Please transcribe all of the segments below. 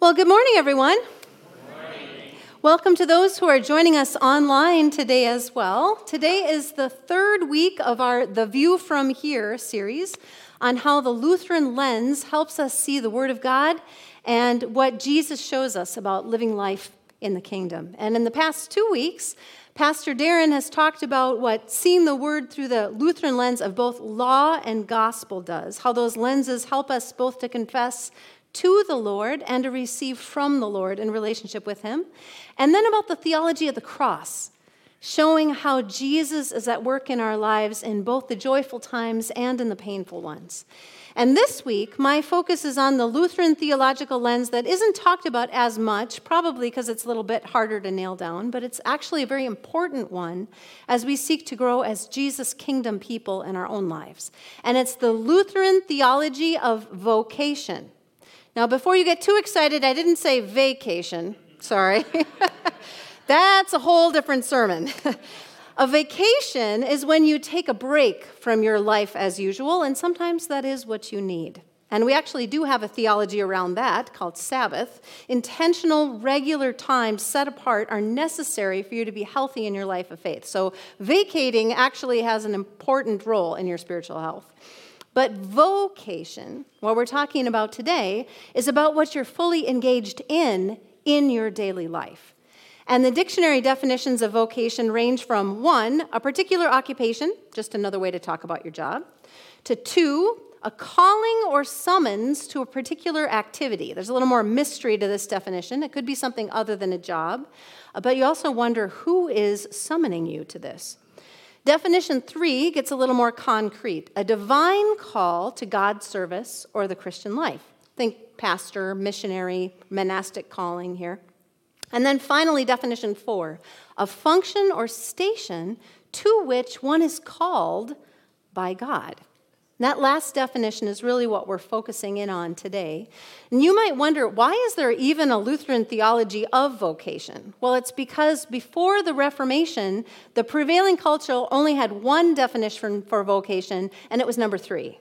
Well, good morning, everyone. Good morning. Welcome to those who are joining us online today as well. Today is the third week of our The View From Here series on how the Lutheran lens helps us see the Word of God and what Jesus shows us about living life in the kingdom. And in the past 2 weeks, Pastor Darren has talked about what seeing the Word through the Lutheran lens of both law and gospel does, how those lenses help us both to confess to the Lord and to receive from the Lord in relationship with Him. And then about the theology of the cross, showing how Jesus is at work in our lives in both the joyful times and in the painful ones. And this week, my focus is on the Lutheran theological lens that isn't talked about as much, probably because it's a little bit harder to nail down, but it's actually a very important one as we seek to grow as Jesus' kingdom people in our own lives. And it's the Lutheran theology of vocation. Now, before you get too excited, I didn't say vacation. Sorry. That's a whole different sermon. A vacation is when you take a break from your life as usual, and sometimes that is what you need. And we actually do have a theology around that called Sabbath. Intentional, regular times set apart are necessary for you to be healthy in your life of faith. So vacating actually has an important role in your spiritual health. But vocation, what we're talking about today, is about what you're fully engaged in your daily life. And the dictionary definitions of vocation range from 1, a particular occupation, just another way to talk about your job, to 2, a calling or summons to a particular activity. There's a little more mystery to this definition. It could be something other than a job, but you also wonder who is summoning you to this. Definition 3 gets a little more concrete, a divine call to God's service or the Christian life. Think pastor, missionary, monastic calling here. And then finally, definition 4, a function or station to which one is called by God. And that last definition is really what we're focusing in on today. And you might wonder, why is there even a Lutheran theology of vocation? Well, it's because before the Reformation, the prevailing culture only had one definition for vocation, and it was number 3.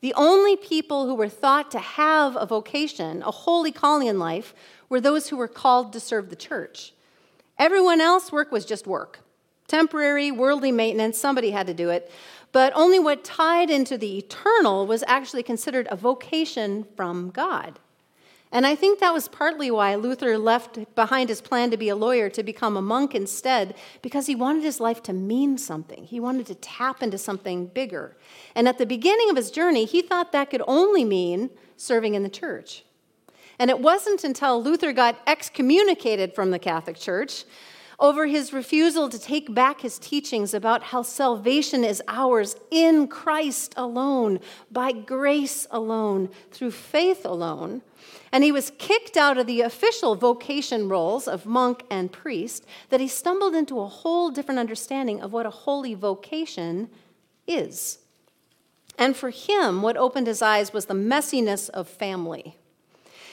The only people who were thought to have a vocation, a holy calling in life, were those who were called to serve the church. Everyone else's work was just work. Temporary, worldly maintenance, somebody had to do it. But only what tied into the eternal was actually considered a vocation from God. And I think that was partly why Luther left behind his plan to be a lawyer to become a monk instead, because he wanted his life to mean something. He wanted to tap into something bigger. And at the beginning of his journey, he thought that could only mean serving in the church. And it wasn't until Luther got excommunicated from the Catholic Church over his refusal to take back his teachings about how salvation is ours in Christ alone, by grace alone, through faith alone. And he was kicked out of the official vocation roles of monk and priest, that he stumbled into a whole different understanding of what a holy vocation is. And for him, what opened his eyes was the messiness of family.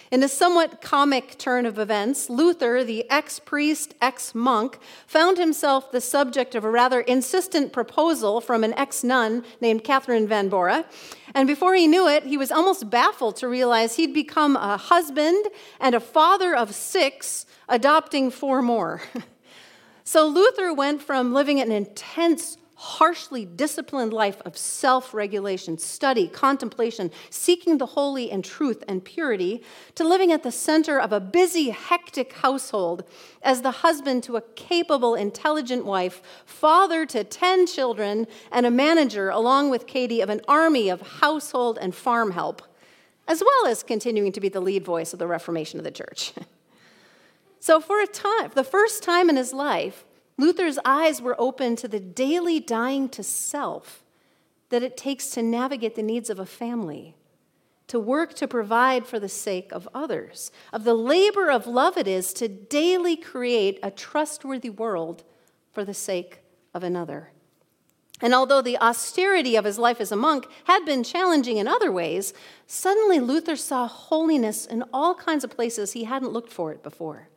In a somewhat comic turn of events, Luther, the ex-priest, ex-monk, found himself the subject of a rather insistent proposal from an ex-nun named Catherine Van Bora. And before he knew it, he was almost baffled to realize he'd become a husband and a father of 6, adopting 4 more. So Luther went from living an intense, harshly disciplined life of self-regulation, study, contemplation, seeking the holy and truth and purity, to living at the center of a busy, hectic household as the husband to a capable, intelligent wife, father to 10 children, and a manager, along with Katie, of an army of household and farm help, as well as continuing to be the lead voice of the Reformation of the Church. So for a time, the first time in his life, Luther's eyes were open to the daily dying to self that it takes to navigate the needs of a family, to work to provide for the sake of others, of the labor of love it is to daily create a trustworthy world for the sake of another. And although the austerity of his life as a monk had been challenging in other ways, suddenly Luther saw holiness in all kinds of places he hadn't looked for it before.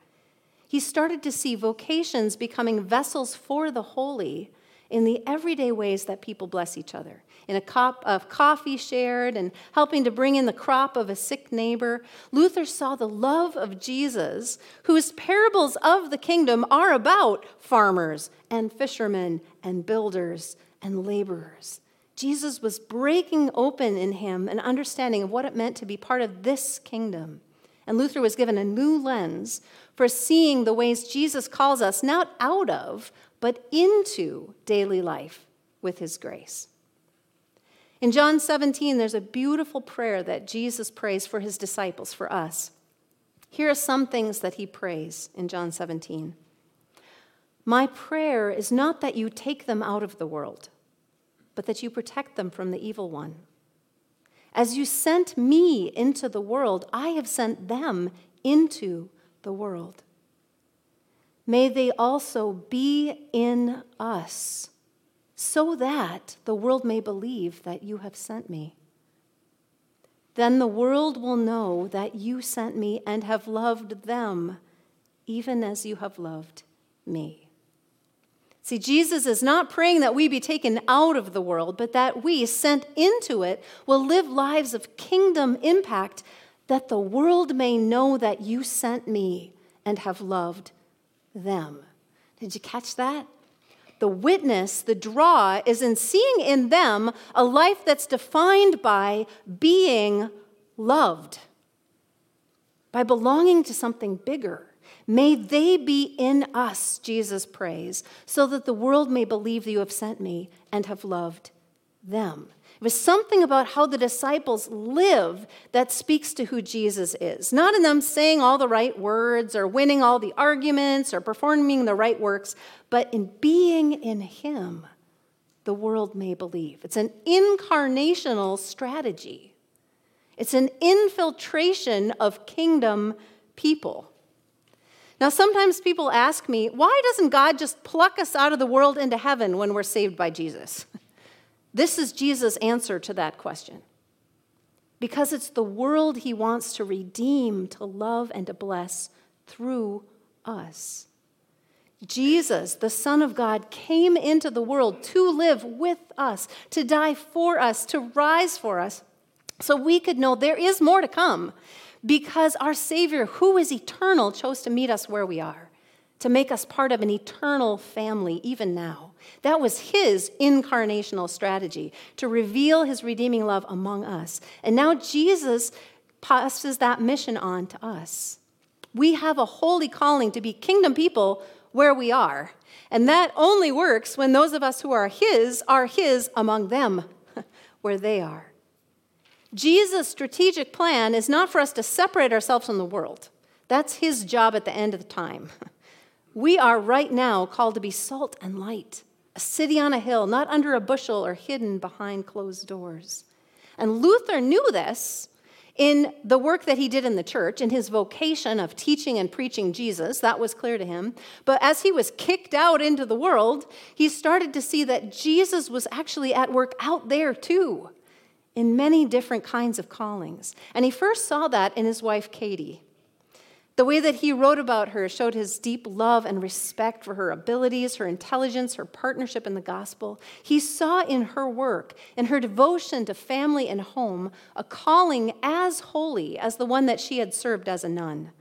He started to see vocations becoming vessels for the holy in the everyday ways that people bless each other, in a cup of coffee shared and helping to bring in the crop of a sick neighbor, Luther saw the love of Jesus, whose parables of the kingdom are about farmers and fishermen and builders and laborers. Jesus was breaking open in him an understanding of what it meant to be part of this kingdom. And Luther was given a new lens for seeing the ways Jesus calls us not out of, but into daily life with his grace. In John 17, there's a beautiful prayer that Jesus prays for his disciples, for us. Here are some things that he prays in John 17. My prayer is not that you take them out of the world, but that you protect them from the evil one. As you sent me into the world, I have sent them into the world. May they also be in us, so that the world may believe that you have sent me. Then the world will know that you sent me and have loved them, even as you have loved me. See, Jesus is not praying that we be taken out of the world, but that we, sent into it, will live lives of kingdom impact, that the world may know that you sent me and have loved them. Did you catch that? The witness, the draw, is in seeing in them a life that's defined by being loved, by belonging to something bigger. May they be in us, Jesus prays, so that the world may believe that you have sent me and have loved them. It was something about how the disciples live that speaks to who Jesus is. Not in them saying all the right words or winning all the arguments or performing the right works, but in being in him, the world may believe. It's an incarnational strategy. It's an infiltration of kingdom people. Now, sometimes people ask me, why doesn't God just pluck us out of the world into heaven when we're saved by Jesus? This is Jesus' answer to that question. Because it's the world he wants to redeem, to love, and to bless through us. Jesus, the Son of God, came into the world to live with us, to die for us, to rise for us, so we could know there is more to come. Because our Savior, who is eternal, chose to meet us where we are, to make us part of an eternal family, even now. That was his incarnational strategy, to reveal his redeeming love among us. And now Jesus passes that mission on to us. We have a holy calling to be kingdom people where we are. And that only works when those of us who are his among them, where they are. Jesus' strategic plan is not for us to separate ourselves from the world. That's his job at the end of the time. We are right now called to be salt and light, a city on a hill, not under a bushel or hidden behind closed doors. And Luther knew this in the work that he did in the church, in his vocation of teaching and preaching Jesus. That was clear to him. But as he was kicked out into the world, he started to see that Jesus was actually at work out there too, in many different kinds of callings. And he first saw that in his wife, Katie. The way that he wrote about her showed his deep love and respect for her abilities, her intelligence, her partnership in the gospel. He saw in her work, in her devotion to family and home, a calling as holy as the one that she had served as a nun.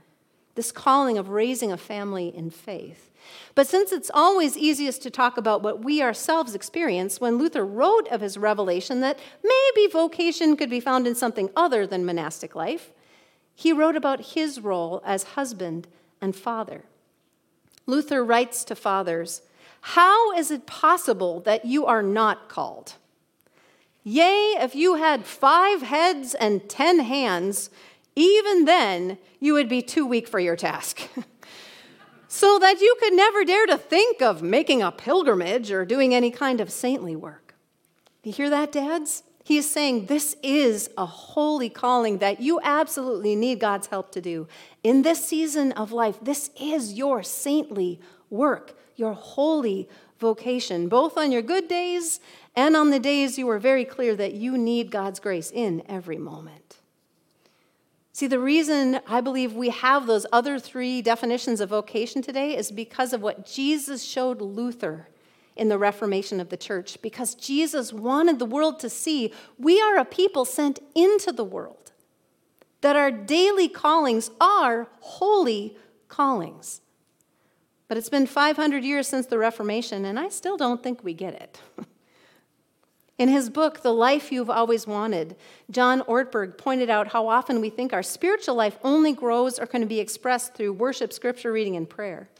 This calling of raising a family in faith. But since it's always easiest to talk about what we ourselves experience, when Luther wrote of his revelation that maybe vocation could be found in something other than monastic life, he wrote about his role as husband and father. Luther writes to fathers, "How is it possible that you are not called? Yea, if you had 5 heads and 10 hands, even then you would be too weak for your task." So that you could never dare to think of making a pilgrimage or doing any kind of saintly work. You hear that, dads? He is saying this is a holy calling that you absolutely need God's help to do. In this season of life, this is your saintly work, your holy vocation, both on your good days and on the days you are very clear that you need God's grace in every moment. See, the reason I believe we have those other 3 definitions of vocation today is because of what Jesus showed Luther in the Reformation of the church, because Jesus wanted the world to see we are a people sent into the world, that our daily callings are holy callings. But it's been 500 years since the Reformation, and I still don't think we get it. In his book, The Life You've Always Wanted, John Ortberg pointed out how often we think our spiritual life only grows or can be expressed through worship, scripture reading, and prayer.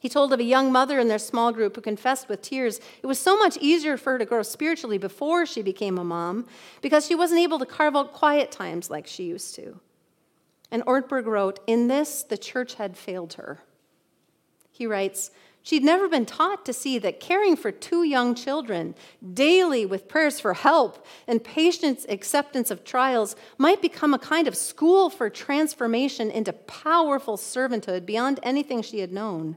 He told of a young mother in their small group who confessed with tears it was so much easier for her to grow spiritually before she became a mom because she wasn't able to carve out quiet times like she used to. And Ortberg wrote, in this, the church had failed her. He writes, she'd never been taught to see that caring for two young children daily with prayers for help and patient acceptance of trials might become a kind of school for transformation into powerful servanthood beyond anything she had known.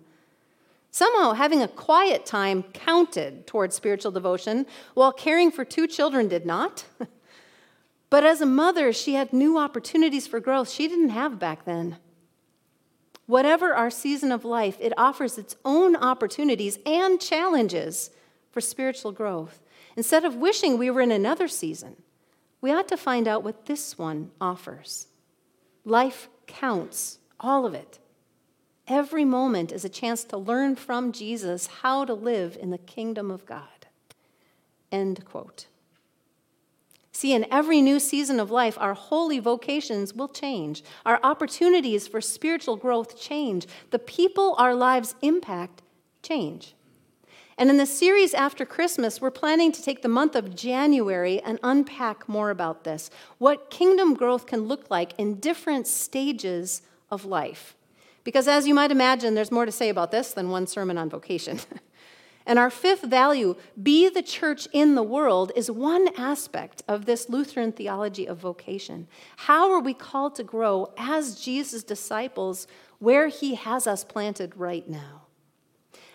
Somehow, having a quiet time counted towards spiritual devotion, while caring for two children did not. But as a mother, she had new opportunities for growth she didn't have back then. Whatever our season of life, it offers its own opportunities and challenges for spiritual growth. Instead of wishing we were in another season, we ought to find out what this one offers. Life counts, all of it. Every moment is a chance to learn from Jesus how to live in the kingdom of God. End quote. See, in every new season of life, our holy vocations will change. Our opportunities for spiritual growth change. The people our lives impact change. And in the series after Christmas, we're planning to take the month of January and unpack more about this, what kingdom growth can look like in different stages of life. Because as you might imagine, there's more to say about this than one sermon on vocation. And our fifth value, be the church in the world, is one aspect of this Lutheran theology of vocation. How are we called to grow as Jesus' disciples where he has us planted right now?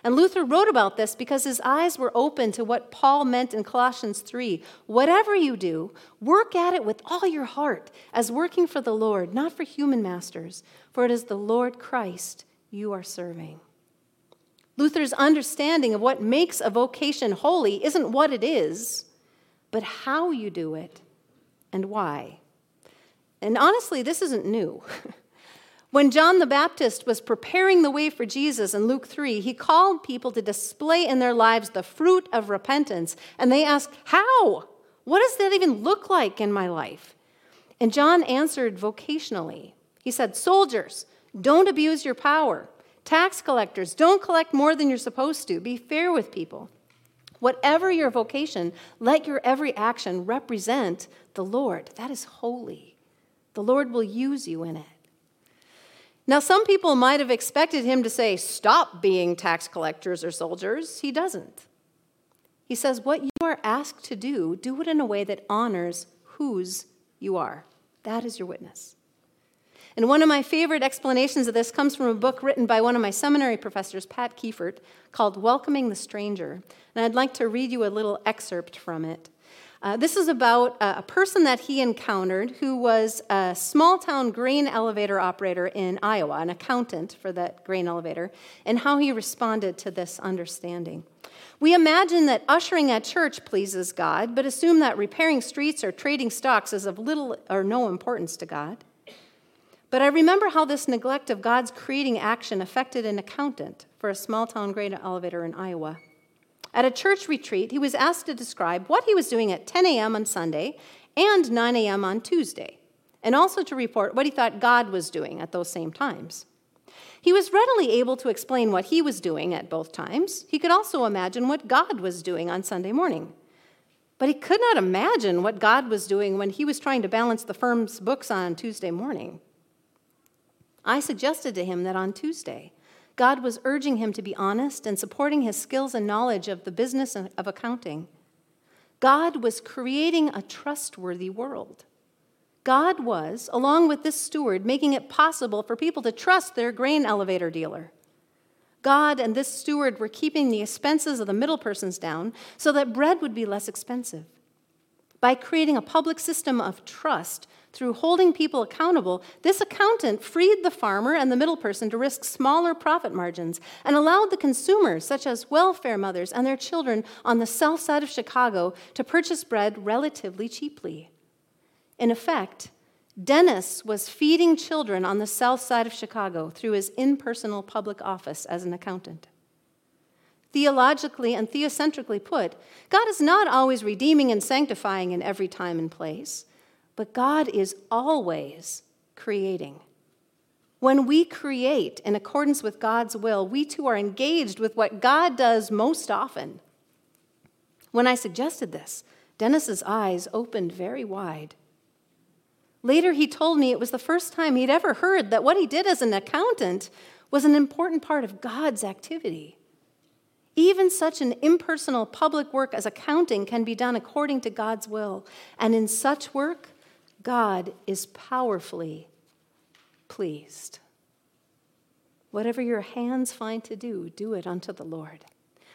And Luther wrote about this because his eyes were open to what Paul meant in Colossians 3. Whatever you do, work at it with all your heart, as working for the Lord, not for human masters, for it is the Lord Christ you are serving. Luther's understanding of what makes a vocation holy isn't what it is, but how you do it and why. And honestly, this isn't new. When John the Baptist was preparing the way for Jesus in Luke 3, he called people to display in their lives the fruit of repentance. And they asked, how? What does that even look like in my life? And John answered vocationally. He said, soldiers, don't abuse your power. Tax collectors, don't collect more than you're supposed to. Be fair with people. Whatever your vocation, let your every action represent the Lord. That is holy. The Lord will use you in it. Now, some people might have expected him to say, stop being tax collectors or soldiers. He doesn't. He says, what you are asked to do, do it in a way that honors whose you are. That is your witness. And one of my favorite explanations of this comes from a book written by one of my seminary professors, Pat Kiefert, called Welcoming the Stranger. And I'd like to read you a little excerpt from it. This is about a person that he encountered who was a small-town grain elevator operator in Iowa, an accountant for that grain elevator, and how he responded to this understanding. We imagine that ushering at church pleases God, but assume that repairing streets or trading stocks is of little or no importance to God. But I remember how this neglect of God's creating action affected an accountant for a small-town grain elevator in Iowa. At a church retreat, he was asked to describe what he was doing at 10 a.m. on Sunday and 9 a.m. on Tuesday, and also to report what he thought God was doing at those same times. He was readily able to explain what he was doing at both times. He could also imagine what God was doing on Sunday morning. But he could not imagine what God was doing when he was trying to balance the firm's books on Tuesday morning. I suggested to him that on Tuesday, God was urging him to be honest and supporting his skills and knowledge of the business of accounting. God was creating a trustworthy world. God was, along with this steward, making it possible for people to trust their grain elevator dealer. God and this steward were keeping the expenses of the middle persons down so that bread would be less expensive. By creating a public system of trust through holding people accountable, this accountant freed the farmer and the middle person to risk smaller profit margins and allowed the consumers, such as welfare mothers and their children on the south side of Chicago, to purchase bread relatively cheaply. In effect, Dennis was feeding children on the south side of Chicago through his impersonal public office as an accountant. Theologically and theocentrically put, God is not always redeeming and sanctifying in every time and place, but God is always creating. When we create in accordance with God's will, we too are engaged with what God does most often. When I suggested this, Dennis's eyes opened very wide. Later, he told me it was the first time he'd ever heard that what he did as an accountant was an important part of God's activity. Even such an impersonal public work as accounting can be done according to God's will. And in such work, God is powerfully pleased. Whatever your hands find to do, do it unto the Lord.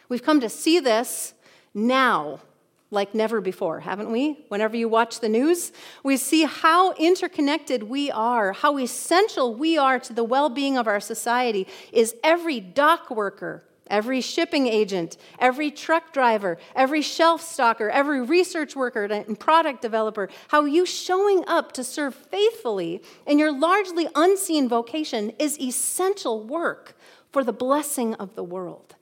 We've come to see this now like never before, haven't we? Whenever you watch the news, we see how interconnected we are, how essential we are to the well-being of our society. Is every dock worker, every shipping agent, every truck driver, every shelf stocker, every research worker and product developer, how you showing up to serve faithfully in your largely unseen vocation is essential work for the blessing of the world.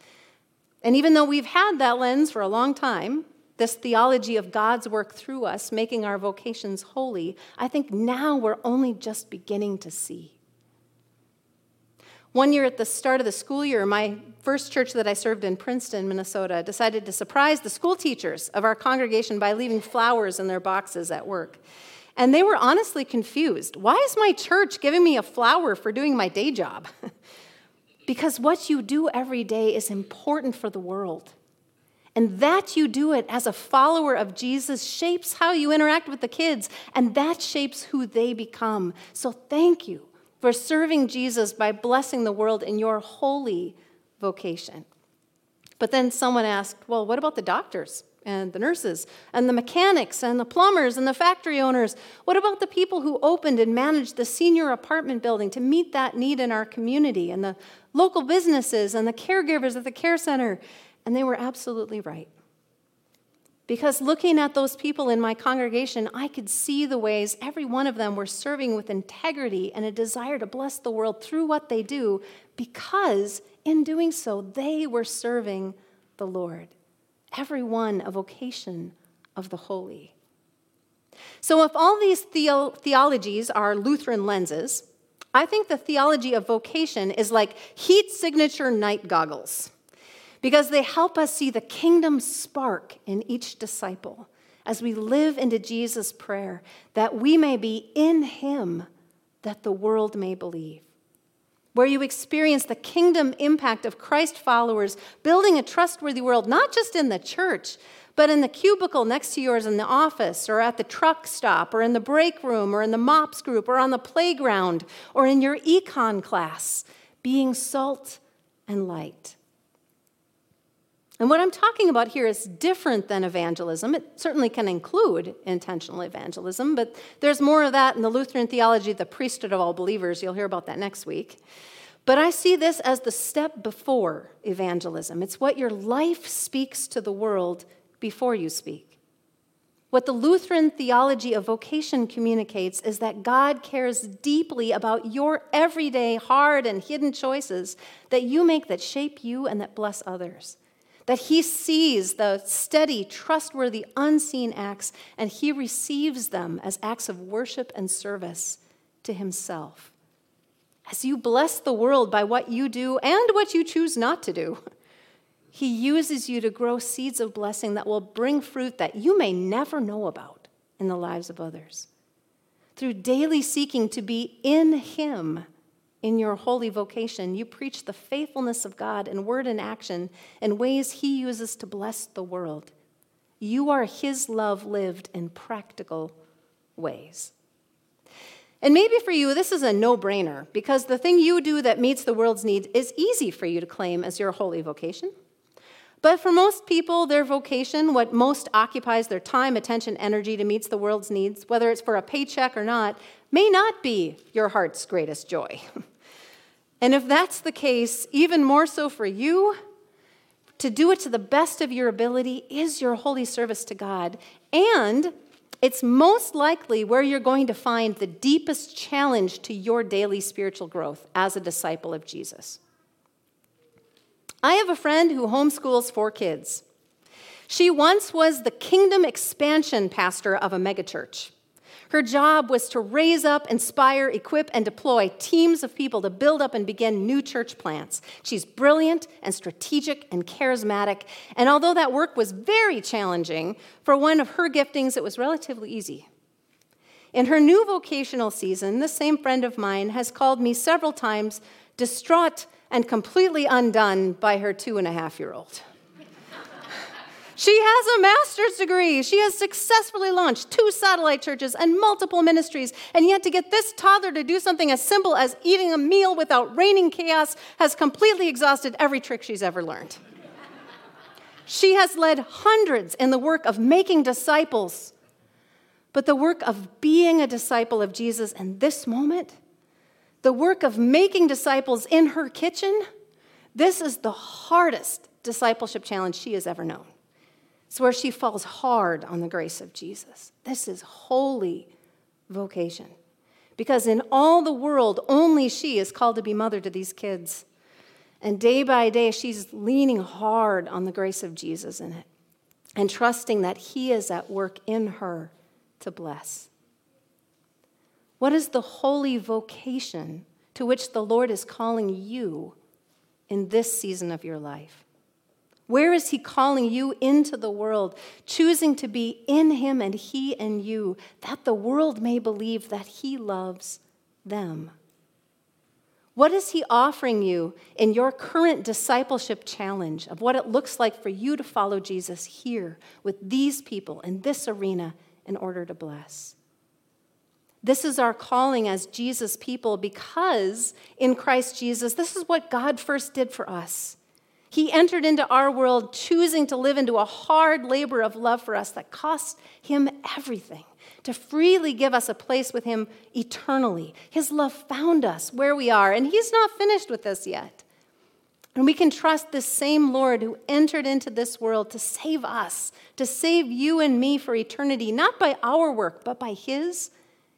And even though we've had that lens for a long time, this theology of God's work through us, making our vocations holy, I think now we're only just beginning to see. One year at the start of the school year, my first church that I served in Princeton, Minnesota, decided to surprise the school teachers of our congregation by leaving flowers in their boxes at work. And they were honestly confused. Why is my church giving me a flower for doing my day job? Because what you do every day is important for the world. And that you do it as a follower of Jesus shapes how you interact with the kids, and that shapes who they become. So thank you for serving Jesus by blessing the world in your holy vocation. But then someone asked, well, what about the doctors and the nurses and the mechanics and the plumbers and the factory owners? What about the people who opened and managed the senior apartment building to meet that need in our community, and the local businesses and the caregivers at the care center? And they were absolutely right. Because looking at those people in my congregation, I could see the ways every one of them were serving with integrity and a desire to bless the world through what they do, because in doing so, they were serving the Lord. Every one a vocation of the holy. So if all these theologies are Lutheran lenses, I think the theology of vocation is like heat signature night goggles, because they help us see the kingdom spark in each disciple as we live into Jesus' prayer, that we may be in him, that the world may believe. Where you experience the kingdom impact of Christ followers, building a trustworthy world, not just in the church, but in the cubicle next to yours in the office, or at the truck stop, or in the break room, or in the MOPS group, or on the playground, or in your econ class, being salt and light. And what I'm talking about here is different than evangelism. It certainly can include intentional evangelism, but there's more of that in the Lutheran theology, the priesthood of all believers. You'll hear about that next week. But I see this as the step before evangelism. It's what your life speaks to the world before you speak. What the Lutheran theology of vocation communicates is that God cares deeply about your everyday, hard, and hidden choices that you make that shape you and that bless others. That he sees the steady, trustworthy, unseen acts, and he receives them as acts of worship and service to himself. As you bless the world by what you do and what you choose not to do, he uses you to grow seeds of blessing that will bring fruit that you may never know about in the lives of others. Through daily seeking to be in him, in your holy vocation, you preach the faithfulness of God in word and action in ways he uses to bless the world. You are his love lived in practical ways. And maybe for you, this is a no-brainer, because the thing you do that meets the world's needs is easy for you to claim as your holy vocation. But for most people, their vocation, what most occupies their time, attention, energy to meet the world's needs, whether it's for a paycheck or not, may not be your heart's greatest joy. And if that's the case, even more so for you, to do it to the best of your ability is your holy service to God. And it's most likely where you're going to find the deepest challenge to your daily spiritual growth as a disciple of Jesus. I have a friend who homeschools 4 kids. She once was the kingdom expansion pastor of a megachurch. Her job was to raise up, inspire, equip, and deploy teams of people to build up and begin new church plants. She's brilliant and strategic and charismatic, and although that work was very challenging, for one of her giftings, it was relatively easy. In her new vocational season, this same friend of mine has called me several times, distraught and completely undone by her 2.5-year-old. She has a master's degree. She has successfully launched 2 satellite churches and multiple ministries. And yet to get this toddler to do something as simple as eating a meal without raining chaos has completely exhausted every trick she's ever learned. She has led hundreds in the work of making disciples. But the work of being a disciple of Jesus in this moment, the work of making disciples in her kitchen, this is the hardest discipleship challenge she has ever known. It's where she falls hard on the grace of Jesus. This is holy vocation. Because in all the world, only she is called to be mother to these kids. And day by day, she's leaning hard on the grace of Jesus in it and trusting that he is at work in her to bless. What is the holy vocation to which the Lord is calling you in this season of your life? Where is he calling you into the world, choosing to be in him and he in you, that the world may believe that he loves them? What is he offering you in your current discipleship challenge of what it looks like for you to follow Jesus here with these people in this arena in order to bless? This is our calling as Jesus people, because in Christ Jesus, this is what God first did for us. He entered into our world, choosing to live into a hard labor of love for us that cost him everything, to freely give us a place with him eternally. His love found us where we are, and he's not finished with us yet. And we can trust this same Lord who entered into this world to save us, to save you and me for eternity, not by our work, but by his,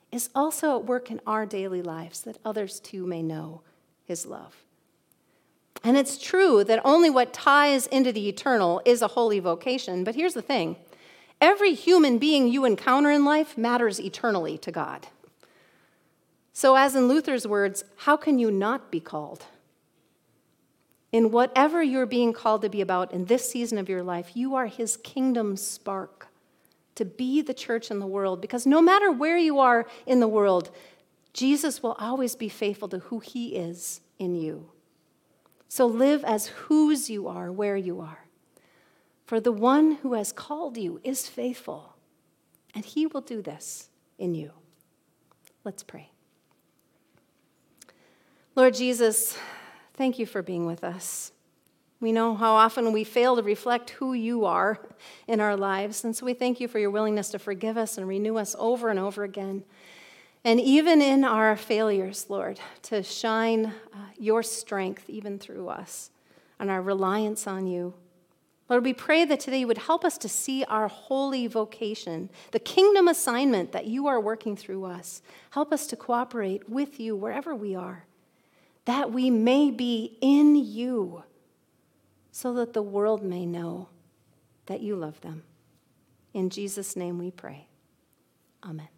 is also at work in our daily lives, that others too may know his love. And it's true that only what ties into the eternal is a holy vocation, but here's the thing. Every human being you encounter in life matters eternally to God. So as in Luther's words, how can you not be called? In whatever you're being called to be about in this season of your life, you are his kingdom spark to be the church in the world, because no matter where you are in the world, Jesus will always be faithful to who he is in you. So live as whose you are, where you are. For the one who has called you is faithful, and he will do this in you. Let's pray. Lord Jesus, thank you for being with us. We know how often we fail to reflect who you are in our lives, and so we thank you for your willingness to forgive us and renew us over and over again. And even in our failures, Lord, to shine your strength even through us and our reliance on you. Lord, we pray that today you would help us to see our holy vocation, the kingdom assignment that you are working through us. Help us to cooperate with you wherever we are, that we may be in you so that the world may know that you love them. In Jesus' name we pray. Amen.